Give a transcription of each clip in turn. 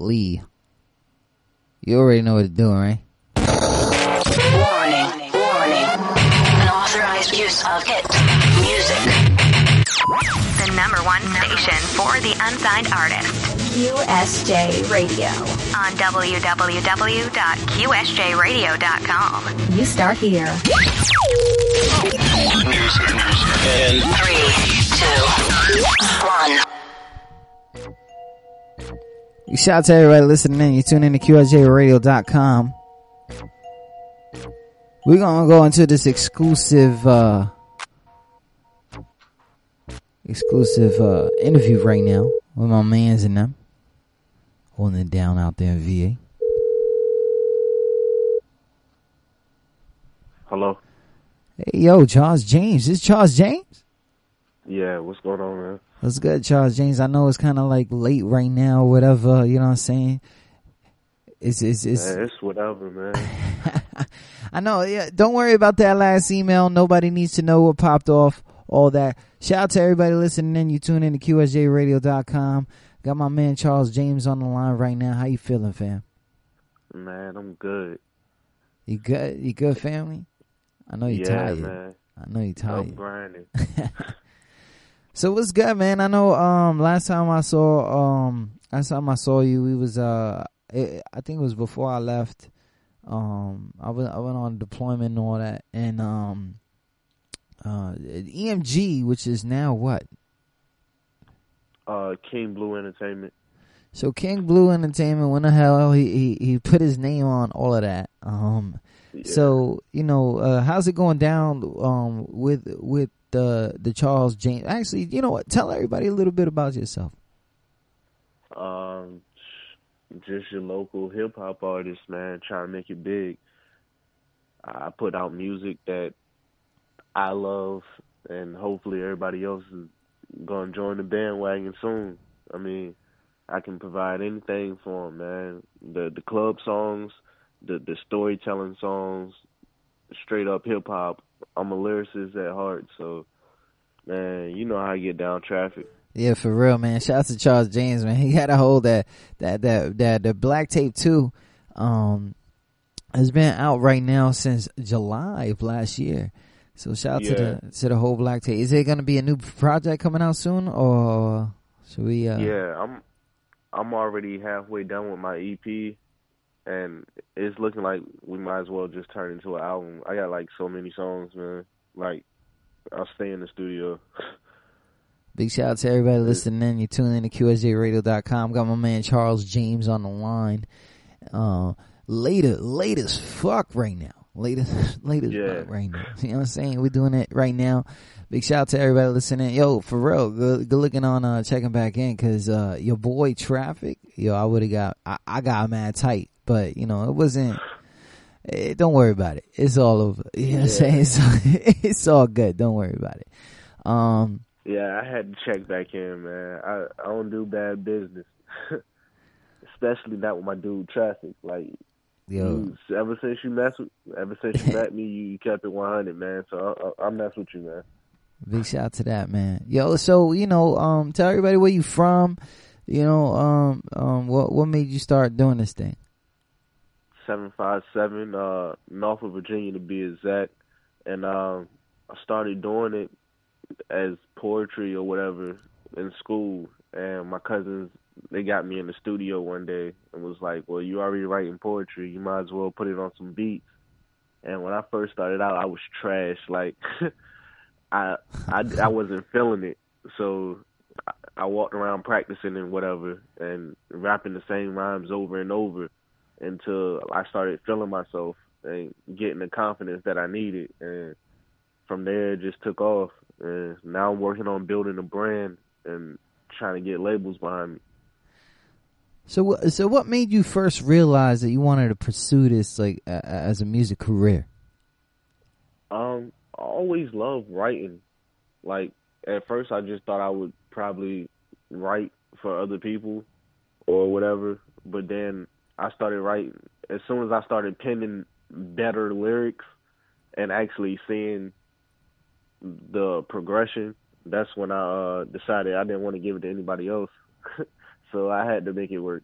Lee. You already know what to do, right? Warning, warning. Unauthorized use of hit music. The number one station for the unsigned artist. QSJ Radio. On www.qsjradio.com. You start here. Music. And 3, 2, 1. Shout out to everybody listening in. You tune in to QSJRadio.com. We're going to go into this exclusive interview right now with my mans and them. Holding it down out there in VA. Hello? Hey, yo, Charles James. Is Charles James? Yeah, what's going on, man? What's good, Charles James? I know it's kind of like late right now, whatever, you know what I'm saying? It's whatever, man. I know, yeah, don't worry about that last email. Nobody needs to know what popped off, all that. Shout out to everybody listening in. You tune in to QSJRadio.com. Got my man Charles James on the line right now. How you feeling, fam? Man, I'm good. You good? You good, family? I know you're tired. Man. I know you're tired. I'm grinding. So what's good, man? I know last time I saw you, we was I think it was before I left. I went on deployment and all that, and EMG, which is now what? King Blue Entertainment. So King Blue Entertainment, when the hell he put his name on all of that. Yeah. So, you know, how's it going down with the Charles James? Actually, you know what? Tell everybody a little bit about yourself. Just your local hip hop artist, man. Trying to make it big. I put out music that I love, and hopefully everybody else is gonna join the bandwagon soon. I mean, I can provide anything for them, man. The club songs, the storytelling songs, straight up hip hop. I'm a lyricist at heart, so, man, you know how I get down traffic. Yeah, for real, man. Shout out to Charles James, man. He had a whole that the Black Tape 2 has been out right now since July of last year. So shout out to the whole Black Tape. Is there gonna be a new project coming out soon, or should we? Yeah, I'm already halfway done with my EP. And it's looking like we might as well just turn into an album. I got, like, so many songs, man. Like, I'll stay in the studio. Big shout out to everybody listening in. You're tuning in to QSJRadio.com. Got my man Charles James on the line. Late as fuck right now. Late as fuck right now. You know what I'm saying? We're doing it right now. Big shout out to everybody listening. Yo, for real, good looking on checking back in, because your boy Traffic, yo, I got mad tight. But, you know, it wasn't, don't worry about it. It's all over. You know what I'm saying? It's all good. Don't worry about it. Yeah, I had to check back in, man. I don't do bad business. Especially not with my dude Traffic. Like, ever since you met me, you kept it 100, man. So I mess with you, man. Big shout out to that, man. Yo, so, you know, tell everybody where you from. You know, what made you start doing this thing? 757, Norfolk, Virginia, to be exact. And I started doing it as poetry or whatever in school. And my cousins, they got me in the studio one day and was like, well, you already writing poetry. You might as well put it on some beats. And when I first started out, I was trash. Like, I wasn't feeling it. So I walked around practicing and whatever and rapping the same rhymes over and over, until I started feeling myself and getting the confidence that I needed. And from there, it just took off. And now I'm working on building a brand and trying to get labels behind me. So what made you first realize that you wanted to pursue this, like, as a music career? I always loved writing. Like, at first, I just thought I would probably write for other people or whatever. But then I started writing. As soon as I started penning better lyrics and actually seeing the progression, that's when I decided I didn't want to give it to anybody else. So I had to make it work.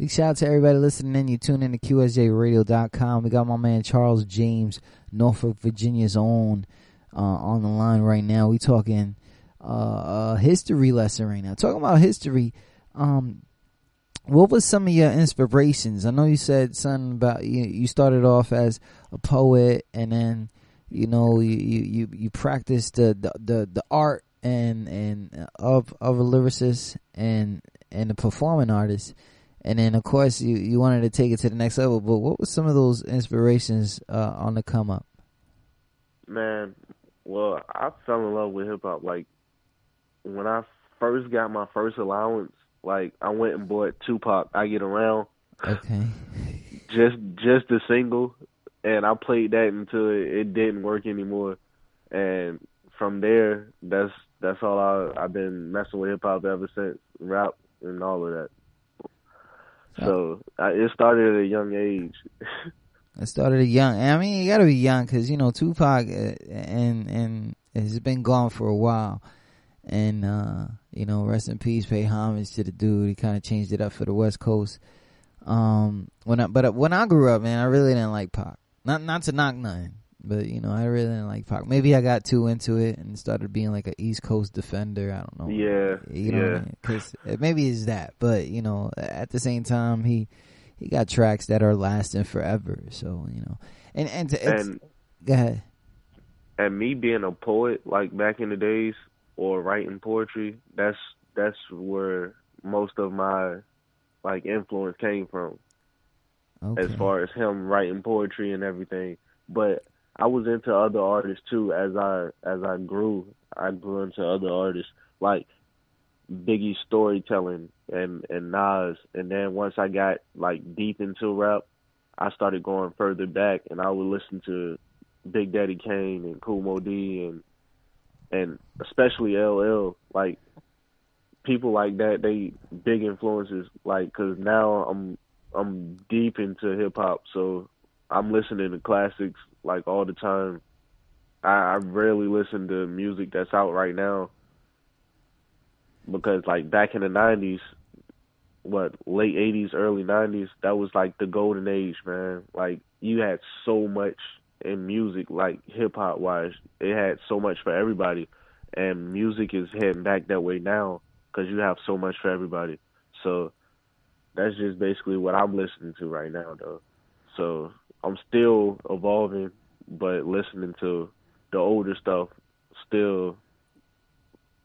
Big shout out to everybody listening in. You tune in to QSJRadio.com. We got my man Charles James, Norfolk, Virginia's own, on the line right now. We talking a history lesson right now. Talking about history. What was some of your inspirations? I know you said something about you started off as a poet, and then you practiced the art and of a lyricist and a performing artist, and then of course you wanted to take it to the next level. But what was some of those inspirations on the come up? Man, well, I fell in love with hip hop like when I first got my first allowance. Like, I went and bought Tupac, I Get Around. Okay. Just the single. And I played that until it didn't work anymore. And from there, that's all I've been messing with hip-hop ever since. Rap and all of that. So, it started at a young age. It started young. I mean, you got to be young because, Tupac and has been gone for a while. And, rest in peace, pay homage to the dude. He kind of changed it up for the West Coast. But when I grew up, man, I really didn't like Pac. Not to knock nothing, but, I really didn't like Pac. Maybe I got too into it and started being like an East Coast defender. I don't know. Yeah. What I mean? 'Cause maybe it's that. But, at the same time, he got tracks that are lasting forever. So, go ahead. And me being a poet, like back in the days, or writing poetry, that's where most of my influence came from. Okay. As far as him writing poetry and everything. But I was into other artists too as I grew. I grew into other artists like Biggie's storytelling and Nas, and then once I got deep into rap, I started going further back and I would listen to Big Daddy Kane and Kool Moe Dee and especially LL, people like that, they big influences, because now I'm deep into hip-hop, so I'm listening to classics, all the time. I rarely listen to music that's out right now, because, back in the 90s, late 80s, early 90s, that was, the golden age, man. You had so much in music, hip-hop wise, it had so much for everybody, and music is heading back that way now because you have so much for everybody. So that's just basically what I'm listening to right now, though. So I'm still evolving, but listening to the older stuff, still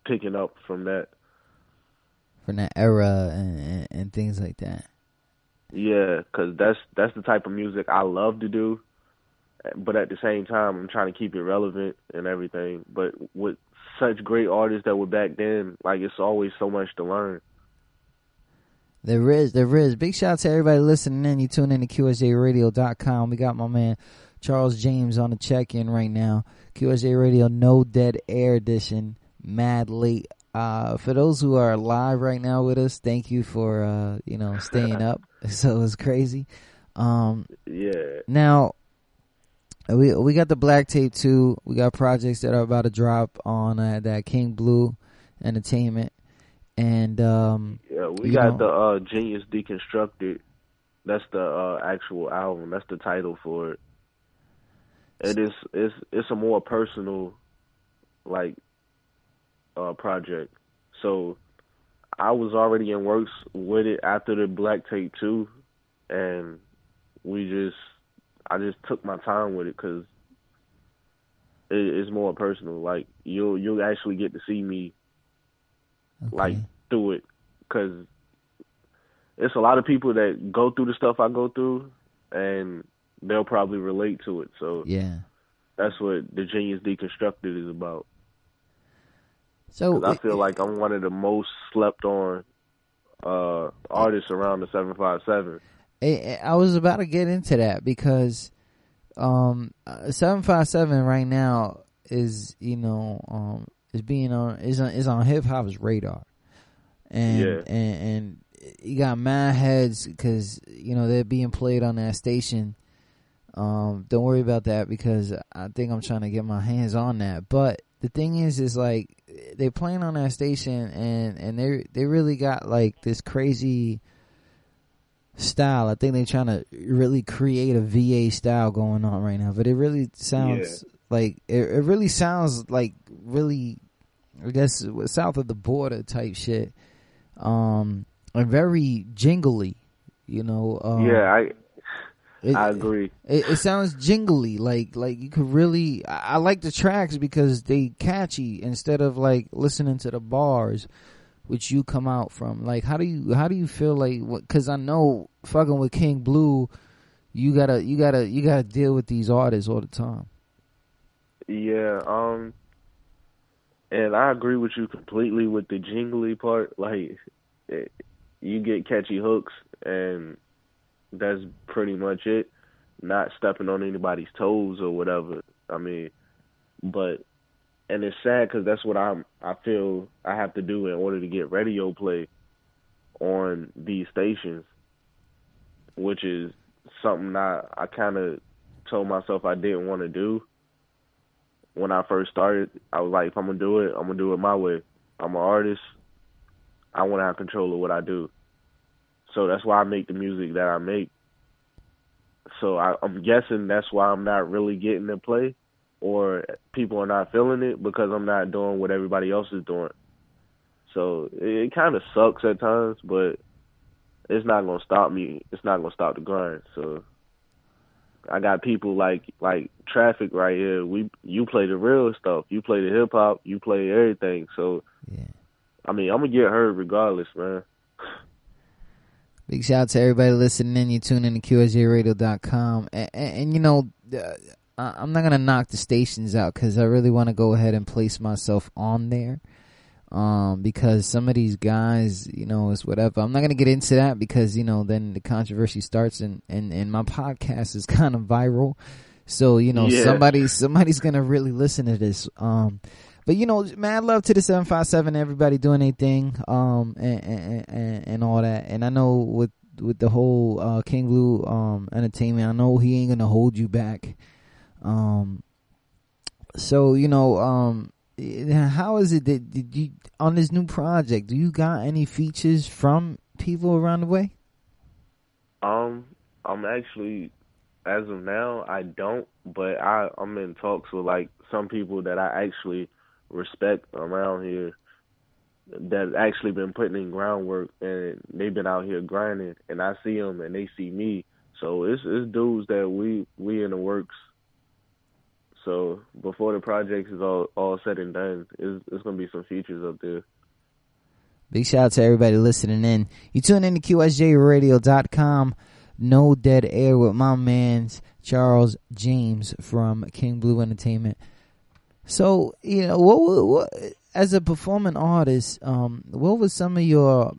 picking up from that era and things like that. Yeah, because that's the type of music I love to do. But at the same time, I'm trying to keep it relevant and everything. But with such great artists that were back then, it's always so much to learn. There is. Big shout out to everybody listening in. You tune in to QSJRadio.com. We got my man Charles James on the check-in right now. QSJ Radio, No Dead Air Edition, mad late. For those who are live right now with us, thank you for, staying up. So it's crazy. Yeah. Now... We got the Black Tape too. We got projects that are about to drop on that King Blue Entertainment, and we got the Genius Deconstructed. That's the actual album. That's the title for it. And it's a more personal project. So I was already in works with it after the Black Tape too, and I just took my time with it because it's more personal. You'll actually get to see me, okay, through it, because it's a lot of people that go through the stuff I go through, and they'll probably relate to it. So yeah, that's what the Genius Deconstructed is about. So I feel like I'm one of the most slept on artists around the 757. I was about to get into that because 757 right now is is on hip hop's radar, and yeah, and you got mad heads because they're being played on that station. Don't worry about that because I think I'm trying to get my hands on that. But the thing is they're playing on that station, and they really got this crazy style. I think they're trying to really create a VA style going on right now, but it really sounds like it really sounds like really, I guess, south of the border type shit, and very jingly, you know. I agree. It sounds jingly, like you could really. I like the tracks because they catchy instead of like listening to the bars, which you come out from. Like, how do you feel like? Because I know fucking with King Blue, you gotta deal with these artists all the time. Yeah, and I agree with you completely with the jingly part. Like, you get catchy hooks and. That's pretty much it. Not stepping on anybody's toes or whatever. I mean, but and it's sad because that's what I feel I have to do in order to get radio play on these stations, which is something I kind of told myself I didn't want to do when I first started. I was like, if I'm gonna do it, I'm gonna do it my way. I'm an artist. I want to have control of what I do. So that's why I make the music that I make. So I'm guessing that's why I'm not really getting to play, or people are not feeling it because I'm not doing what everybody else is doing. So it kind of sucks at times, but it's not going to stop me. It's not going to stop the grind. So I got people like Traffic right here. You play the real stuff. You play the hip-hop. You play everything. So, yeah. I mean, I'm going to get heard regardless, man. Big shout out to everybody listening. You tune in to QSJRadio.com. And you know, I'm not going to knock the stations out because I really want to go ahead and place myself on there. Because some of these guys, you know, it's whatever. I'm not going to get into that because, you know, then the controversy starts and my podcast is kind of viral. So, you know, somebody's going to really listen to this. But, you know, mad love to the 757, everybody doing their thing, and all that. And I know with the whole King Blue entertainment, I know he ain't going to hold you back. So, you know, how is it that did you, on this new project, do you got any features from people around the way? I'm actually, as of now, I don't. But I'm in talks with, like, some people that I actually respect around here that actually been putting in groundwork and they've been out here grinding, and I see them and they see me, so it's dudes that we in the works. So before the project is all said and done, it's gonna be some features up there. Big shout out to everybody listening in. You tune in to QSJRadio.com. No Dead Air with my man's Charles James from King Blue Entertainment. So, you know, what as a performing artist, what was some of your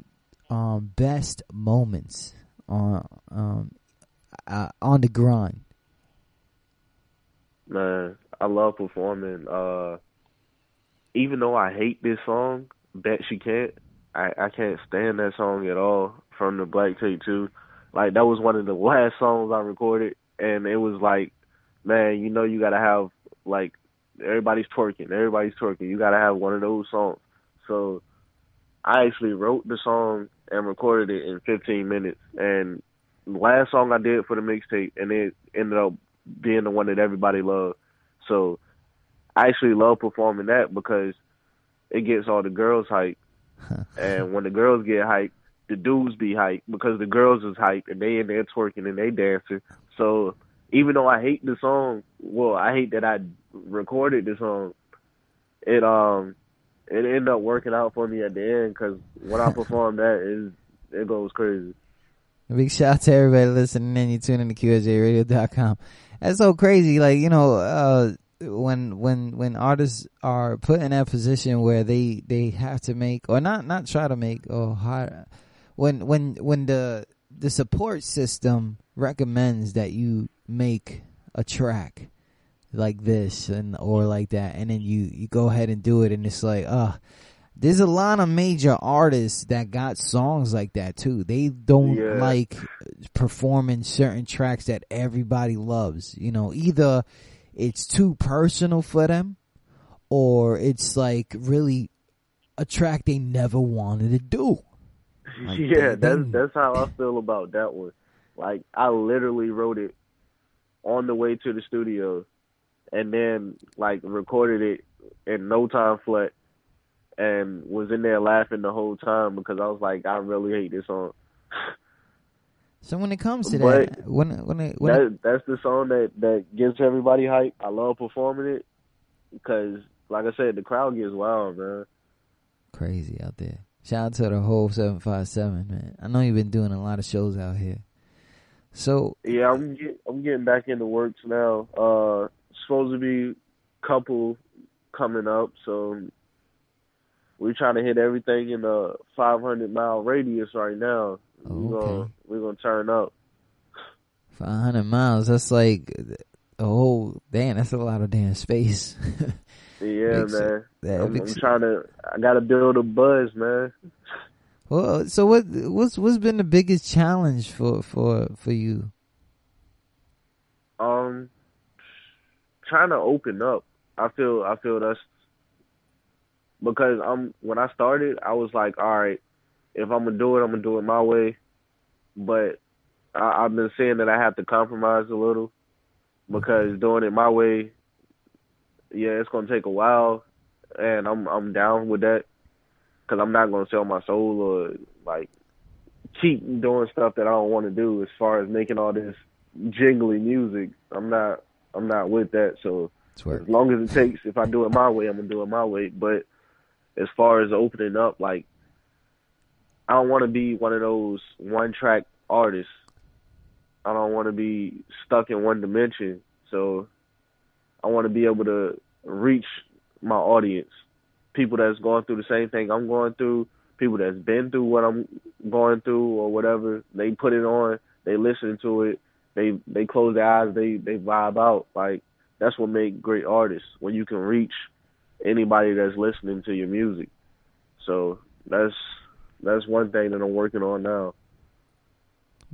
best moments on the grind? Man, I love performing. Even though I hate this song, Bet She Can't, I can't stand that song at all from the Black Tape 2. Like, that was one of the last songs I recorded, and it was like, man, you know you got to have, like, everybody's twerking. You got to have one of those songs. So I actually wrote the song and recorded it in 15 minutes. And the last song I did for the mixtape, and it ended up being the one that everybody loved. So I actually love performing that because it gets all the girls hyped. And when the girls get hyped, the dudes be hyped because the girls is hyped and they in there twerking and they dancing. So even though I hate the song, I hate that I recorded the song, it ended up working out for me at the end because when I perform that, it goes crazy. Big shout out to everybody listening in. You tune in to QSJRadio.com. That's so crazy. Like, you know, when artists are put in that position where they have to make or not try to make or hire, when the support system recommends that you make a track like this and or like that, and then you go ahead and do it, and it's like, there's a lot of major artists that got songs like that too. They don't like performing certain tracks that everybody loves, you know. Either it's too personal for them, or it's like really a track they never wanted to do. Like, yeah, that's how I feel about that one. Like, I literally wrote it on the way to the studio and then, like, recorded it in no time flat and was in there laughing the whole time because I was like, I really hate this song. So when it comes to that, that's the song that gets everybody hype. I love performing it because, like I said, the crowd gets wild, man. Crazy out there. Shout out to the whole 757, man. I know you've been doing a lot of shows out here. So yeah, I'm getting back into works now. Supposed to be a couple coming up, so we're trying to hit everything in a 500-mile radius right now. Okay. We're gonna turn up. 500 miles. That's like a whole damn. That's a lot of damn space. Yeah, man. I'm trying to. I gotta build a buzz, man. Well, so what's been the biggest challenge for you? Trying to open up. I feel that's because when I started, I was like, all right, if I'm gonna do it, I'm gonna do it my way. But I've been saying that I have to compromise a little because doing it my way, yeah, it's gonna take a while, and I'm down with that because I'm not gonna sell my soul or like keep doing stuff that I don't want to do. As far as making all this jingly music, I'm not with that. So as long as it takes, if I do it my way, I'm gonna do it my way. But as far as opening up, like, I don't want to be one of those one-track artists. I don't want to be stuck in one dimension. So I want to be able to reach my audience, people that's going through the same thing I'm going through, people that's been through what I'm going through or whatever. They put it on, they listen to it, they close their eyes, they vibe out. Like, that's what makes great artists, when you can reach anybody that's listening to your music. So that's one thing that I'm working on now.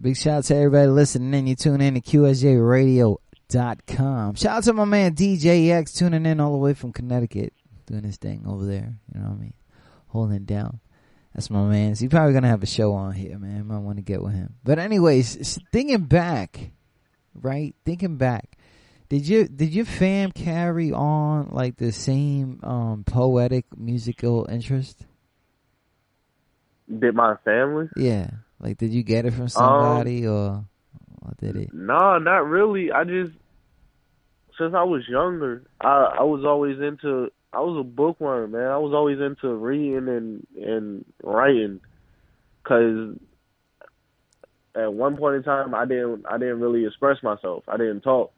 Big shout out to everybody listening in. You tune in to QSJRadio.com. Shout out to my man DJX tuning in all the way from Connecticut, doing his thing over there. You know what I mean? Holding it down. That's my man. So you're probably going to have a show on here, man. I might want to get with him. But anyways, thinking back, right? Thinking back, did your fam carry on like the same poetic musical interest? Did my family? Yeah. Like, did you get it from somebody or did it? No, not really. I just, since I was younger, I was always into, I was a bookworm, man. I was always into reading and writing. Because at one point in time, I didn't really express myself. I didn't talk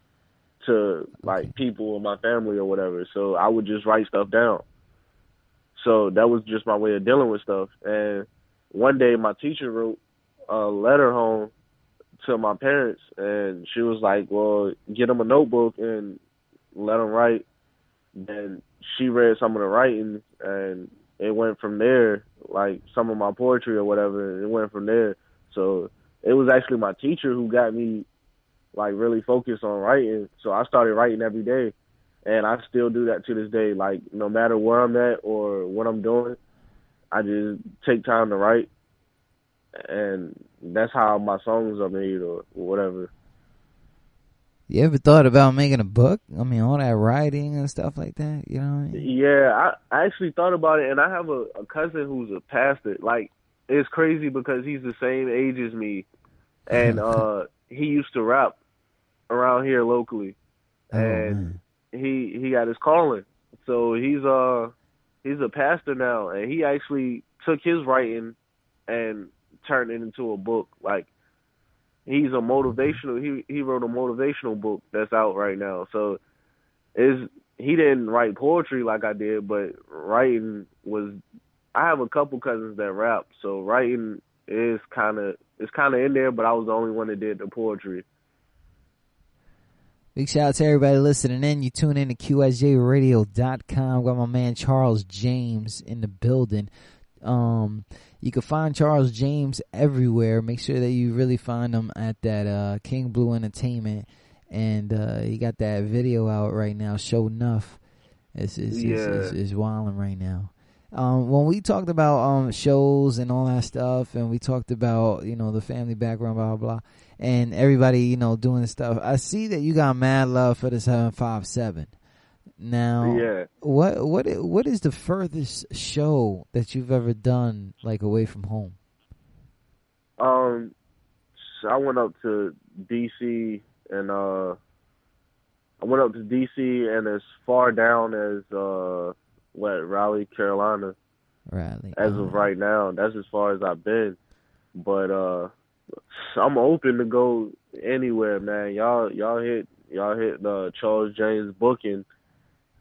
to, like, people or my family or whatever. So I would just write stuff down. So that was just my way of dealing with stuff. And one day my teacher wrote a letter home to my parents, and she was like, well, get them a notebook and let them write. And she read some of the writing, and it went from there, like some of my poetry or whatever. It went from there. So it was actually my teacher who got me, like, really focused on writing. So I started writing every day, and I still do that to this day. Like, no matter where I'm at or what I'm doing, I just take time to write, and that's how my songs are made or whatever. You ever thought about making a book? I mean, all that writing and stuff like that, you know what I mean? Yeah, I actually thought about it, and I have a cousin who's a pastor. Like, it's crazy because he's the same age as me, and he used to rap around here locally, and he got his calling. So he's a pastor now, and he actually took his writing and turned it into a book. Like, he's a motivational, he wrote a motivational book that's out right now. So he didn't write poetry like I did, but writing was, I have a couple cousins that rap, so writing is kind of in there, but I was the only one that did the poetry. Big shout out to everybody listening in. You tune in to QSJRadio.com. Got my man Charles James in the building. You can find Charles James everywhere. Make sure that you really find him at that King Blue Entertainment. And he got that video out right now, Show Nuff. It's wilding right now. When we talked about shows and all that stuff, and we talked about, you know, the family background, blah, blah, blah, and everybody, you know, doing stuff, I see that you got mad love for the 757. Now, yeah. What is the furthest show that you've ever done, like, away from home? I went up to D.C. and as far down as Raleigh, Carolina. As of right now, that's as far as I've been. But I'm open to go anywhere, man. Y'all hit Charles James Booking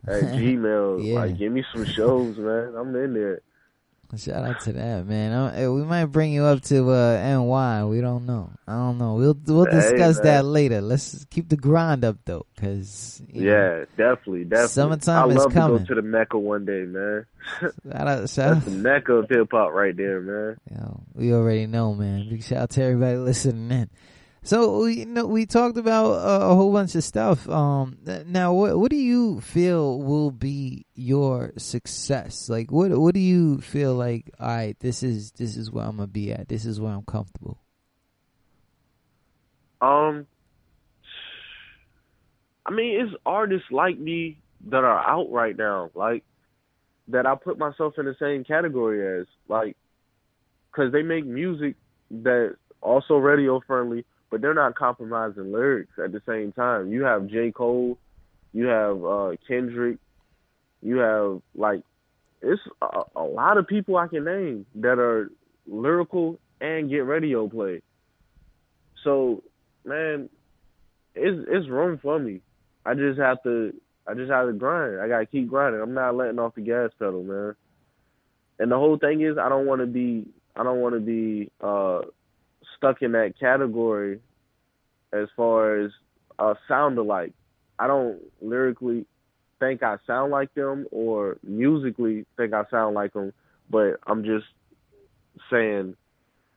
at Gmail. Yeah. Like, give me some shows, man. I'm in there. Shout out to that, man. We might bring you up to NY. We don't know. I don't know. We'll discuss that later. Let's keep the grind up though, cause definitely. Summertime is coming. I love to go to the Mecca one day, man. Shout out. The Mecca of hip hop, right there, man. Yo, we already know, man. Big shout out to everybody listening in. So, you know, we talked about a whole bunch of stuff. Now, what do you feel will be your success? Like, what do you feel like? All right, this is where I'm gonna be at. This is where I'm comfortable. I mean, it's artists like me that are out right now, like that I put myself in the same category as, like, because they make music that also radio friendly. But they're not compromising lyrics at the same time. You have J. Cole, you have Kendrick, you have, like, it's a lot of people I can name that are lyrical and get radio play. So, man, it's room for me. I just have to grind. I gotta keep grinding. I'm not letting off the gas pedal, man. And the whole thing is, I don't want to be stuck in that category as far as a sound alike. I don't lyrically think I sound like them or musically think I sound like them, but I'm just saying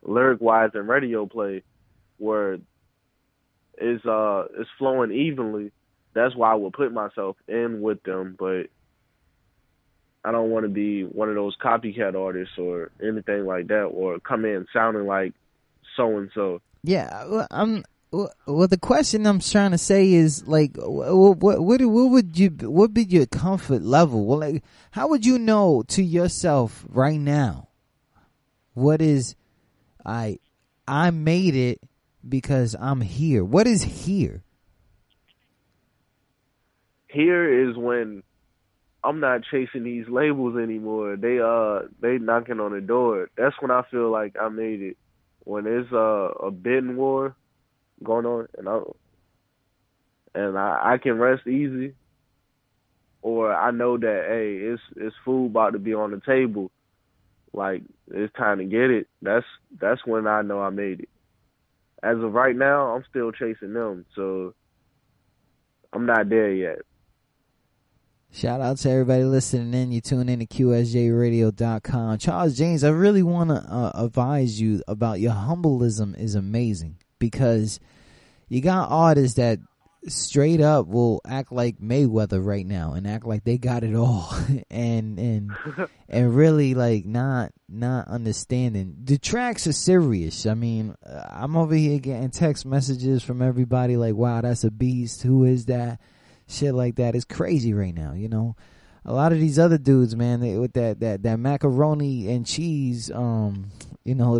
lyric-wise and radio play where it's flowing evenly. That's why I would put myself in with them, but I don't want to be one of those copycat artists or anything like that or come in sounding like so and so. Yeah, the question I'm trying to say is, like, what would be your comfort level? Well, like, how would you know to yourself right now? What is I made it because I'm here? What is here? Here is when I'm not chasing these labels anymore. They knocking on the door. That's when I feel like I made it. When there's a bidding war going on, and I can rest easy, or I know that, hey, it's food about to be on the table, like, it's time to get it. That's when I know I made it. As of right now, I'm still chasing them, so I'm not there yet. Shout out to everybody listening in. You tune in to QSJRadio.com. Charles James, I really want to advise you about your humbleism is amazing, because you got artists that straight up will act like Mayweather right now and act like they got it all and really, like, not understanding. The tracks are serious. I mean, I'm over here getting text messages from everybody like, wow, that's a beast. Who is that? Shit like that is crazy right now, you know. A lot of these other dudes, man, they, with that macaroni and cheese, you know,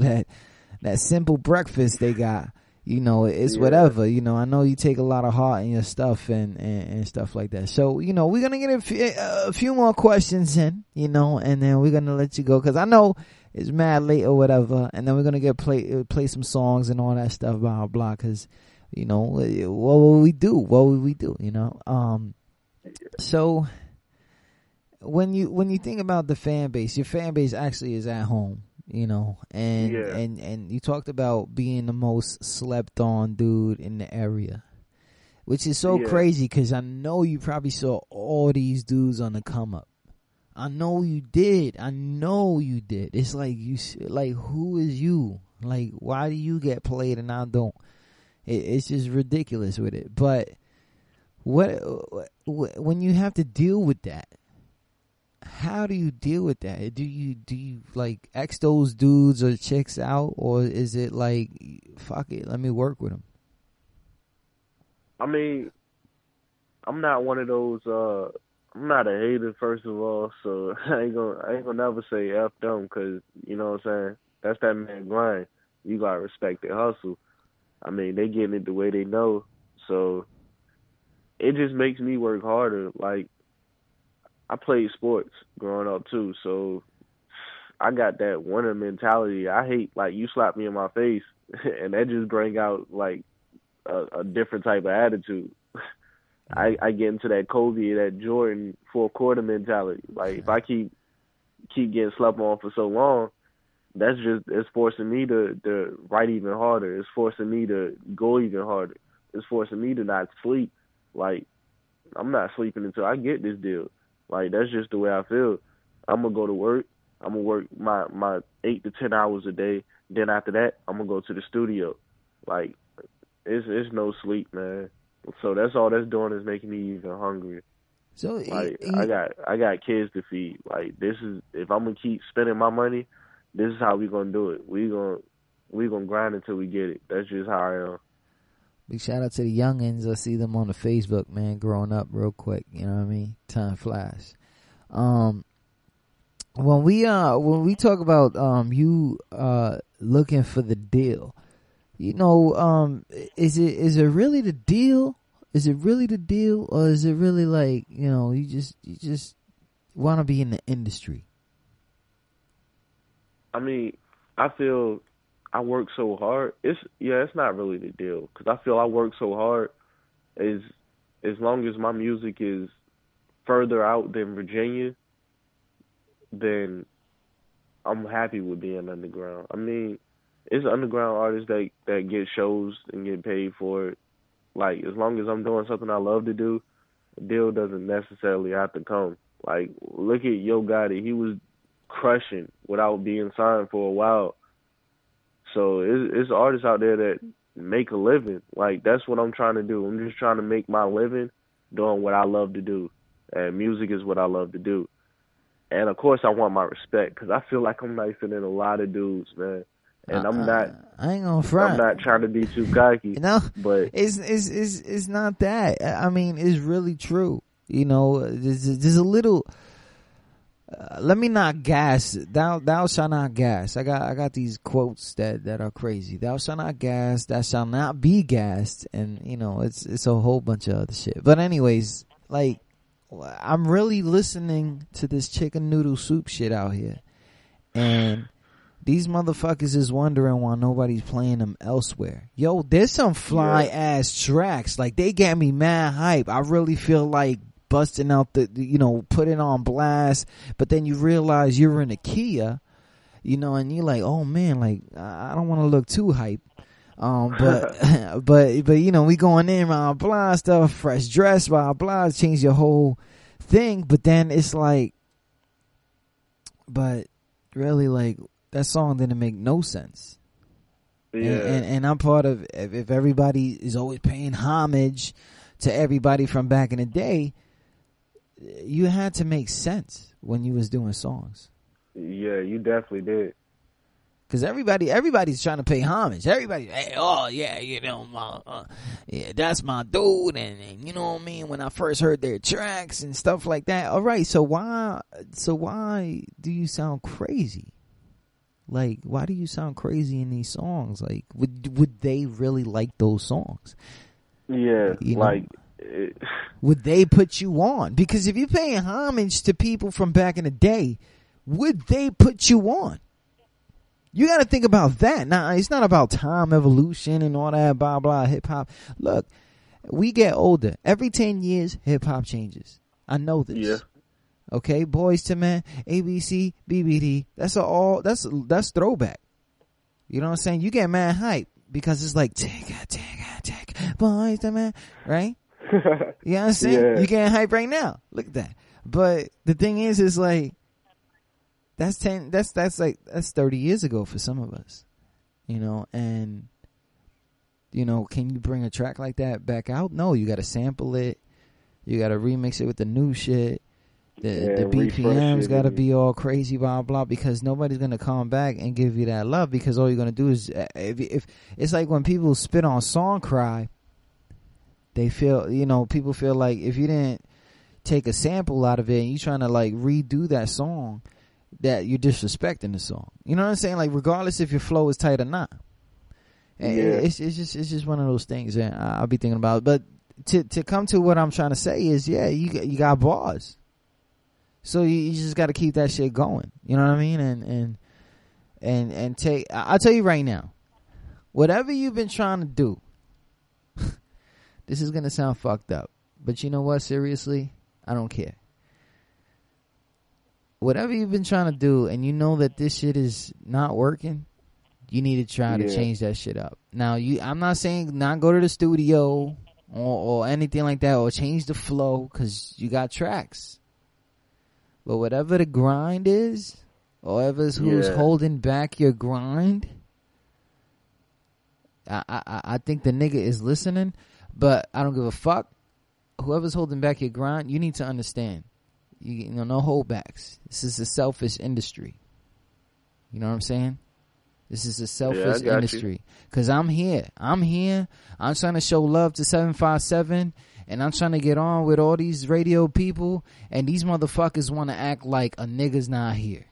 that simple breakfast they got, you know, it's whatever, you know. I know you take a lot of heart in your stuff and stuff like that. So, you know, we're gonna get a few more questions in, you know, and then we're gonna let you go, because I know it's mad late or whatever, and then we're gonna get play some songs and all that stuff, blah blah, because, you know, what would we do, you know? So when you think about the fan base, your fan base actually is at home, you know, and you talked about being the most slept on dude in the area, which is so crazy, because I know you probably saw all these dudes on the come up. I know you did. It's like, who is you? Like, why do you get played and I don't? It's just ridiculous with it. But when you have to deal with that, how do you deal with that? Do you like X those dudes or chicks out, or is it like, fuck it, let me work with them? I mean, I'm not one of those. I'm not a hater, first of all, so I ain't gonna never say F them, because you know what I'm saying. That's that man grind. You gotta respect their hustle. I mean, they getting it the way they know, so it just makes me work harder. Like, I played sports growing up too, so I got that winner mentality. I hate, like, you slap me in my face, and that just bring out like a different type of attitude. I get into that Kobe, that Jordan fourth quarter mentality. Like, if I keep getting slept on for so long, that's just, it's forcing me to write even harder. It's forcing me to go even harder. It's forcing me to not sleep. Like, I'm not sleeping until I get this deal. Like, that's just the way I feel. I'm going to go to work. I'm going to work my 8 to 10 hours a day. Then after that, I'm going to go to the studio. Like, it's no sleep, man. So that's all that's doing is making me even hungrier. So like, I got kids to feed. Like, this is, if I'm going to keep spending my money, this is how we gonna do it. We gonna grind until we get it. That's just how I am. Big shout out to the youngins. I see them on the Facebook, man, growing up real quick. You know what I mean? Time flies. When we talk about you looking for the deal, you know, is it really the deal? Is it really the deal, or is it really like, you know, you just wanna be in the industry? I mean, I feel I work so hard. It's not really the deal, because I feel I work so hard. As long as my music is further out than Virginia, then I'm happy with being underground. I mean, it's underground artists that get shows and get paid for it. Like, as long as I'm doing something I love to do, a deal doesn't necessarily have to come. Like, look at Yo Gotti. He was crushing without being signed for a while. So it's artists out there that make a living. Like, that's what I'm trying to do. I'm just trying to make my living doing what I love to do, and music is what I love to do. And of course I want my respect, because I feel like I'm nicer than a lot of dudes, man. And I'm not trying to be too cocky. You know, but it's not that. I mean, it's really true. You know, there's a little. Let me not gas. Thou shalt not gas. I got these quotes that are crazy. Thou shalt not gas. Thou shalt not be gassed. And you know, it's a whole bunch of other shit. But anyways, like, I'm really listening to this chicken noodle soup shit out here, and these motherfuckers is wondering why nobody's playing them elsewhere. Yo, there's some fly ass tracks. Like, they get me mad hype. I really feel like busting out the, you know, put it on blast, but then you realize you're in a Kia, you know, and you're like, oh man, like, I don't want to look too hype, but but you know, we going in around blast stuff, fresh dress, blah blah, change your whole thing. But then it's like, but really, like, that song didn't make no sense. Yeah. And I'm part of, if everybody is always paying homage to everybody from back in the day, you had to make sense when you was doing songs. Yeah, you definitely did. Because everybody's trying to pay homage. Everybody, hey, oh yeah, you know, my, yeah, that's my dude, and you know what I mean. When I first heard their tracks and stuff like that. All right, so why do you sound crazy? Like, why do you sound crazy in these songs? Like, would they really like those songs? Yeah, you know, like, would they put you on? Because if you're paying homage to people from back in the day, would they put you on? You got to think about that. Now, it's not about time, evolution, and all that, blah, blah, hip-hop. Look, we get older. Every 10 years, hip-hop changes. I know this. Yeah. Okay, Boys to Men, ABC, BBD. That's throwback. You know what I'm saying? You get mad hype because it's like, take Boys to Men, right? You know what I'm saying? Yeah. You getting hype right now. Look at that. But the thing is like, that's 30 years ago for some of us, you know. And you know, can you bring a track like that back out? No, you got to sample it. You got to remix it with the new shit. The BPM's got to be all crazy, blah, blah, because nobody's going to come back and give you that love, because all you're going to do is, if it's like when people spit on Songcry, they feel, you know, people feel like if you didn't take a sample out of it and you trying to like redo that song, that you're disrespecting the song. You know what I'm saying? Like regardless if your flow is tight or not. Yeah. It's just one of those things that I'll be thinking about. But to come to what I'm trying to say is, yeah, you got bars. So you just got to keep that shit going. You know what I mean? And take. I'll tell you right now, whatever you've been trying to do, this is gonna sound fucked up, but you know what? Seriously, I don't care. Whatever you've been trying to do, and you know that this shit is not working, you need to try to change that shit up. Now, I'm not saying not go to the studio or anything like that, or change the flow, because you got tracks. But whatever the grind is, or whoever's who's holding back your grind, I think the nigga is listening, but I don't give a fuck. Whoever's holding back your grind, you need to understand. You know, no holdbacks. This is a selfish industry. You know what I'm saying? This is a selfish industry. Because I'm here. I'm trying to show love to 757. And I'm trying to get on with all these radio people. And these motherfuckers want to act like a nigga's not here.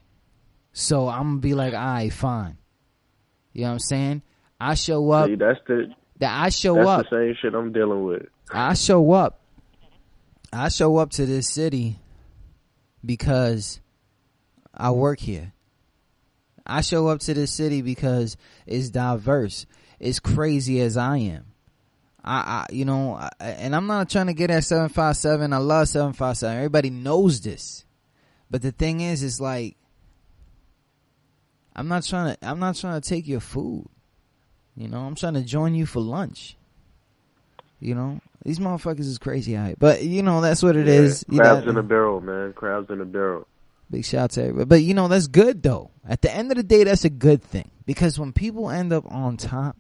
So I'm going to be like, all right, fine. You know what I'm saying? I show up. See, that's the same shit I'm dealing with. I show up to this city because I work here. I show up to this city because it's diverse. It's crazy as I am. And I'm not trying to get at 757. I love 757. Everybody knows this. But the thing is, it's like, I'm not trying to take your food. You know, I'm trying to join you for lunch. You know, these motherfuckers is crazy out here. But, you know, that's what it is. Crabs in a barrel, man. Crabs in a barrel. Big shout out to everybody. But, you know, that's good, though. At the end of the day, that's a good thing. Because when people end up on top,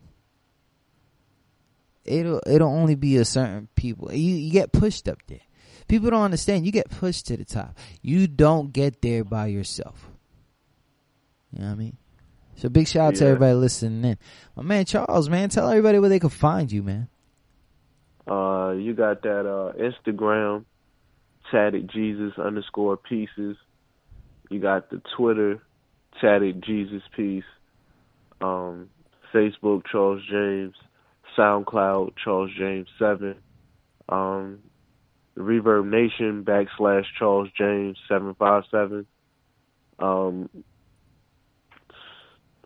it'll only be a certain people. You get pushed up there. People don't understand. You get pushed to the top. You don't get there by yourself. You know what I mean? So big shout out to everybody listening in. My man Charles, man, tell everybody where they can find you, man. You got that Instagram, @Jesus_pieces. You got the Twitter, @JesusPiece. Facebook, Charles James. SoundCloud, Charles James 7. Reverb Nation, / Charles James 757.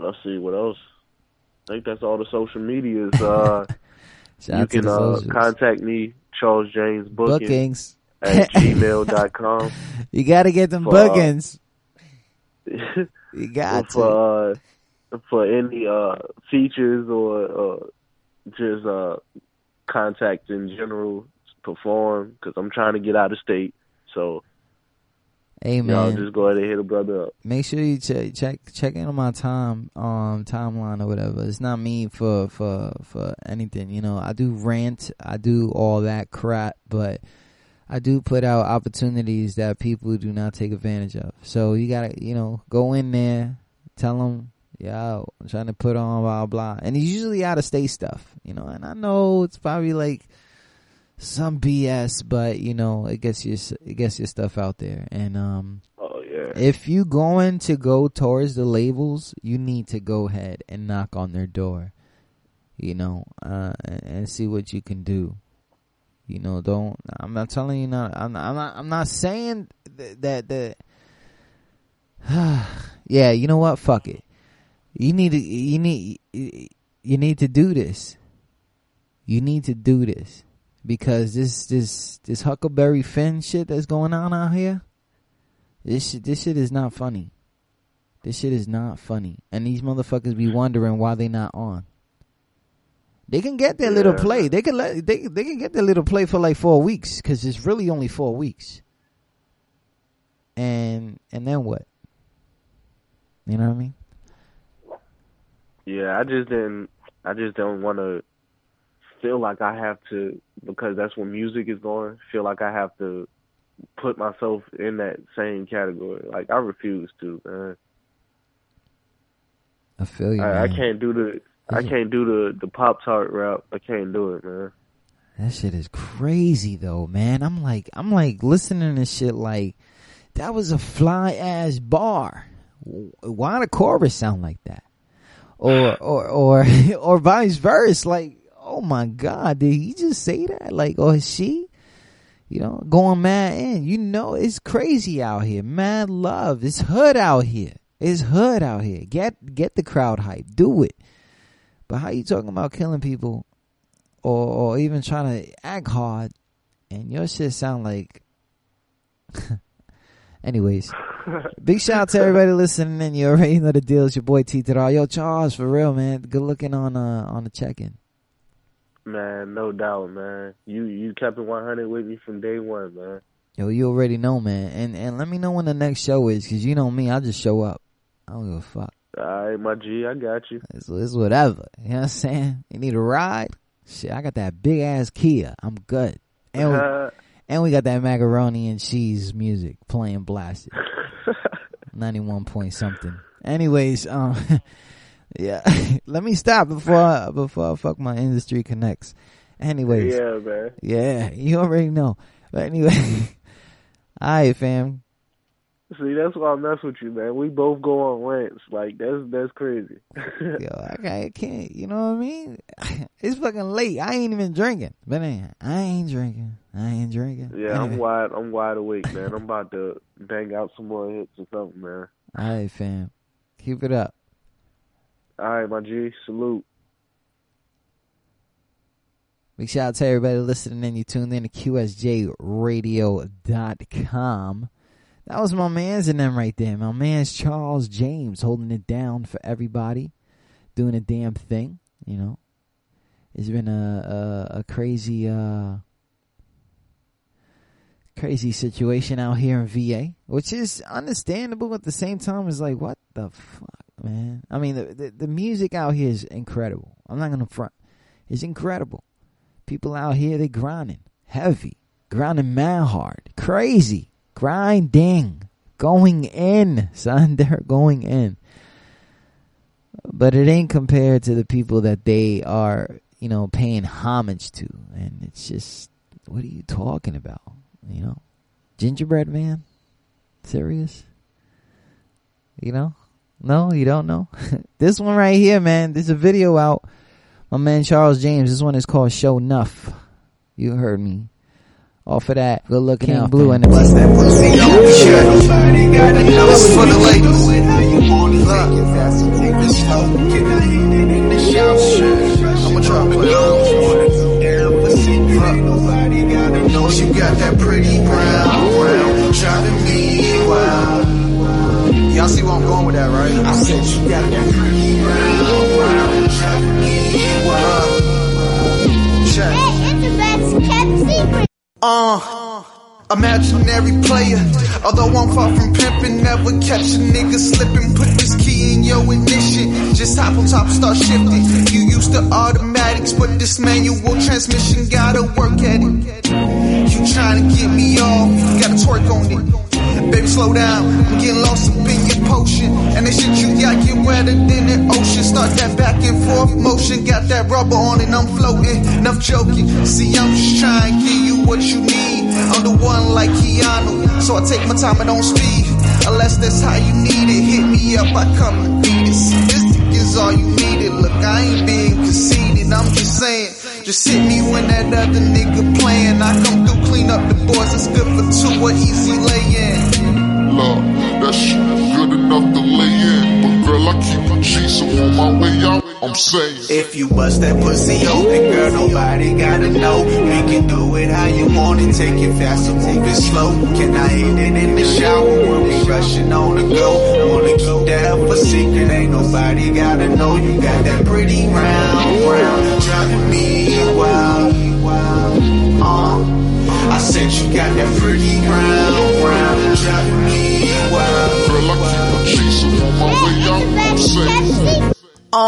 Let's see what else. I think that's all the social medias. You can contact me, Charles James Bookings at gmail.com. You got to get them bookings. You got to. For any features or just contact in general, perform, because I'm trying to get out of state. So, hey, man, y'all just go ahead and hit a brother up. Make sure you check in on my timeline or whatever. It's not me for anything, you know. I do rant, I do all that crap, but I do put out opportunities that people do not take advantage of. So you gotta, you know, go in there, tell them, yo, I'm trying to put on blah blah, and it's usually out of state stuff, you know. And I know it's probably like some BS, but you know, it gets your stuff out there. And if you going to go towards the labels, you need to go ahead and knock on their door, you know, and see what you can do. You know, don't. I'm not telling you not. I'm not saying that. Yeah, you know what? Fuck it. You need to do this. You need to do this. Because this Huckleberry Finn shit that's going on out here, this shit is not funny. This shit is not funny. And these motherfuckers be wondering why they not on. They can get their little play. They can get their little play for like 4 weeks, because it's really only 4 weeks. And then what? You know what I mean? Yeah, I just don't want to feel like I have to, because that's where music is going, feel like I have to put myself in that same category. Like, I refuse to, man. I feel you, man. I can't do the I can't do the Pop-Tart route. I can't do it, man. That shit is crazy though, man. I'm like listening to shit like that was a fly ass bar. Why the chorus sound like that? Or vice versa, like, oh my God, did he just say that? Like, or she? You know, going mad in. You know, it's crazy out here. Mad love. It's hood out here. It's hood out here. Get the crowd hype. Do it. But how you talking about killing people or even trying to act hard and your shit sound like... Anyways, big shout out to everybody listening in. You already know the deal. It's your boy T-Tadar. Yo, Charles, for real, man. Good looking on the check-in. Man, no doubt, man. You kept it 100 with me from day one, man. Yo, you already know, man. And let me know when the next show is, because you know me, I just show up. I don't give a fuck. All right, my G, I got you. It's whatever. You know what I'm saying? You need a ride? Shit, I got that big-ass Kia. I'm good. And we got that macaroni and cheese music playing blasted. 91 point something. Anyways, yeah, let me stop before I fuck my industry connects. Anyways, yeah, man, yeah, you already know. But anyway, all right, fam. See, that's why I mess with you, man. We both go on rants. Like, that's crazy. Yo, I can't. You know what I mean? It's fucking late. I ain't even drinking. But man, I ain't drinking. Yeah, anyway. I'm wide awake, man. I'm about to bang out some more hits or something, man. All right, fam. Keep it up. All right, my G. Salute. Big shout out to everybody listening in. You tuned in to QSJRadio.com. That was my man's and them right there. My man's Charles James holding it down for everybody, doing a damn thing. You know, it's been a crazy, crazy situation out here in VA, which is understandable. At the same time, it's like, what the fuck? Man, I mean, the music out here is incredible. I'm not gonna front. It's incredible. People out here, they grinding heavy, grinding mad hard, crazy, grinding, going in, son. They're going in, but it ain't compared to the people that they are, you know, paying homage to. And it's just, what are you talking about? You know, Gingerbread Man, serious? You know. No, you don't know. This one right here, man. There's a video out. My man Charles James. This one is called Show Nuff. You heard me. Off of that, good looking out, Blue and the Bust. That pussy on you got that pretty brown trying to be wild. Y'all see where I'm going with that, right? I said she got that pretty brown check. Hey, it's the best kept secret. Imaginary player. Although I'm far from pimping, never catch a nigga slipping. Put this key in your ignition, just hop on top, start shifting. You used to automatics, but this manual transmission, gotta work at it. You tryna get me off, gotta twerk on it. Baby, slow down, I'm getting lost up in your potion. And that shit you got get wetter than the ocean. Start that back and forth motion, got that rubber on it, I'm floating, enough joking. See, I'm just trying to give you what you need. I'm the one like Keanu, so I take my time, I don't speed. Unless that's how you need it, hit me up, I come and beat it. Sadistic is all you needed, look, I ain't being conceited, I'm just saying. Just hit me when that other nigga playing. I come through, clean up the boards. It's good for two, an easy lay-in. Look, that shit good enough to lay in. But girl, I keep my G's, so on my way out, I'm saying. If you bust that pussy open, girl, nobody gotta know. We can do it how you want it. Take it faster, move it slow. Can I hit it in the shower when we rushing on the go? Wanna keep that up a secret, ain't nobody gotta know. You got that pretty round, driving me. I said you got that pretty brown, driving me wild. Girl, I keep my cheeks on my way out, I'm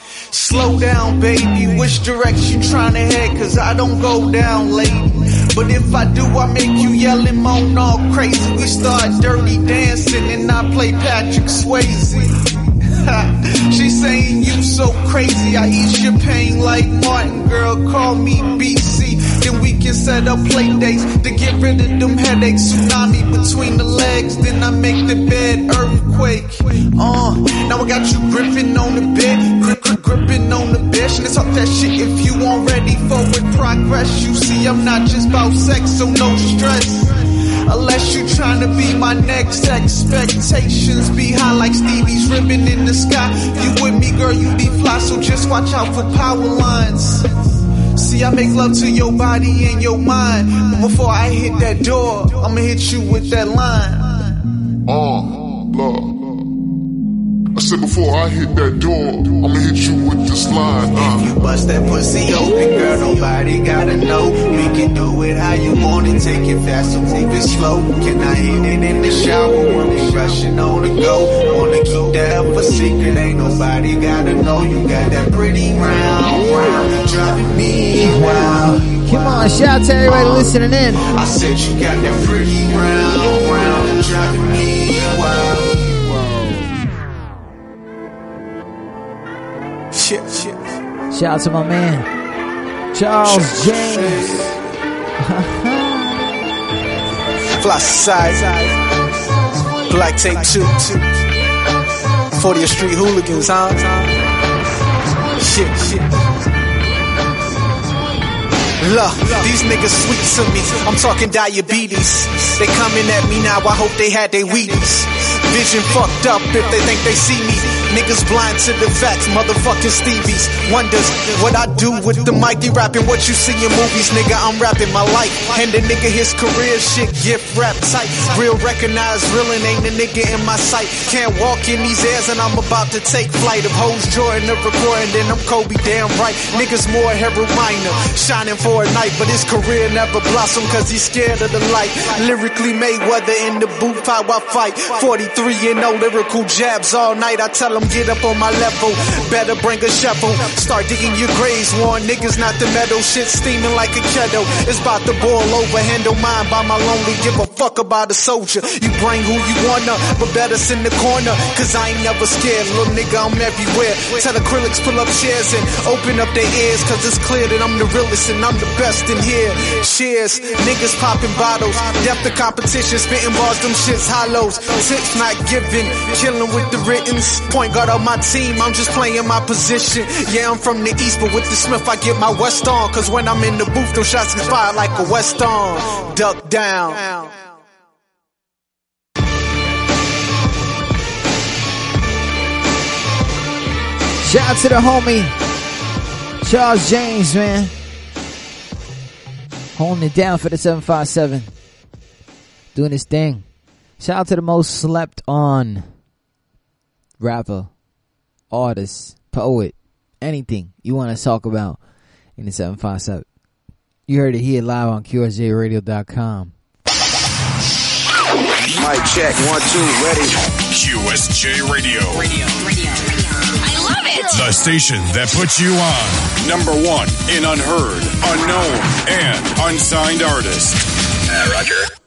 safe. Slow down, baby, which direction you tryna head? Cause I don't go down, lady. But if I do, I make you yell and moan all crazy. We start dirty dancing and I play Patrick Swayze. She saying you so crazy, I ease your pain like Martin. Girl, call me BC. Then we can set up play dates to get rid of them headaches. Tsunami between the legs, then I make the bed earthquake. Now I got you gripping on the bed, gripping on the bitch. And it's all that shit if you aren't ready for progress. You see, I'm not just about sex, so no stress. Unless you tryna be my next, expectations be high like Stevie's ribbon in the sky. You with me, girl, you be fly, so just watch out for power lines. See, I make love to your body and your mind, but before I hit that door, I'ma hit you with that line. Love. I said before I hit that door, I'ma hit you with this line. If you bust that pussy open, girl, nobody gotta know. We can do it how you want it, take it fast or move it slow. Can I hit it in the shower when we rushing on the go? Wanna keep that up a secret, ain't nobody gotta know. You got that pretty round, driving me wild. Come on, shout to everybody listening in. I said you got that pretty round, driving me wild. Shout out to my man Charles James. Fly Society, Black Tape 2, 40th Street Hooligans, huh? Look, these niggas sweet to me, I'm talking diabetes. They coming at me now, I hope they had they Wheaties. Vision fucked up if they think they see me. Niggas blind to the facts, motherfucking Stevie's wonders what I do with the mic. They rapping what you see in movies, nigga, I'm rapping my life. And the nigga his career shit, gift rap type. Real recognized, real and ain't a nigga in my sight. Can't walk in these airs and I'm about to take flight. Of hoes Jordan the recording, then I'm Kobe, damn right. Niggas more heroiner, shining for a night. But his career never blossom cause he's scared of the light. Lyrically Mayweather in the booth, how I fight. 43-0 lyrical jabs all night, I tell him get up on my level, better bring a shovel. Start digging your graves, warn niggas not the metal. Shit steaming like a kettle, it's about to boil over. Handle mine by my lonely, give a fuck about a soldier. You bring who you wanna, but better in the corner, cause I ain't never scared. Little nigga, I'm everywhere. Tell acrylics pull up chairs and open up their ears, cause it's clear that I'm the realest and I'm the best in here. Cheers, niggas popping bottles, depth of competition, spitting bars, them shits hollows. Tips not giving, killing with the writtens. Point guard on my team, I'm just playing my position. Yeah, I'm from the east, but with the Smith I get my west on. Cause when I'm in the booth, those shots get fired like a west on. Duck down. Shout out to the homie Charles James, man, holding it down for the 757, doing his thing. Shout out to the most slept on rapper, artist, poet, anything you want to talk about in the 757. You heard it here live on QSJRadio.com. Mic check, 1, 2, ready. QSJ Radio. I love it. The station that puts you on number one in unheard, unknown, and unsigned artists. Roger.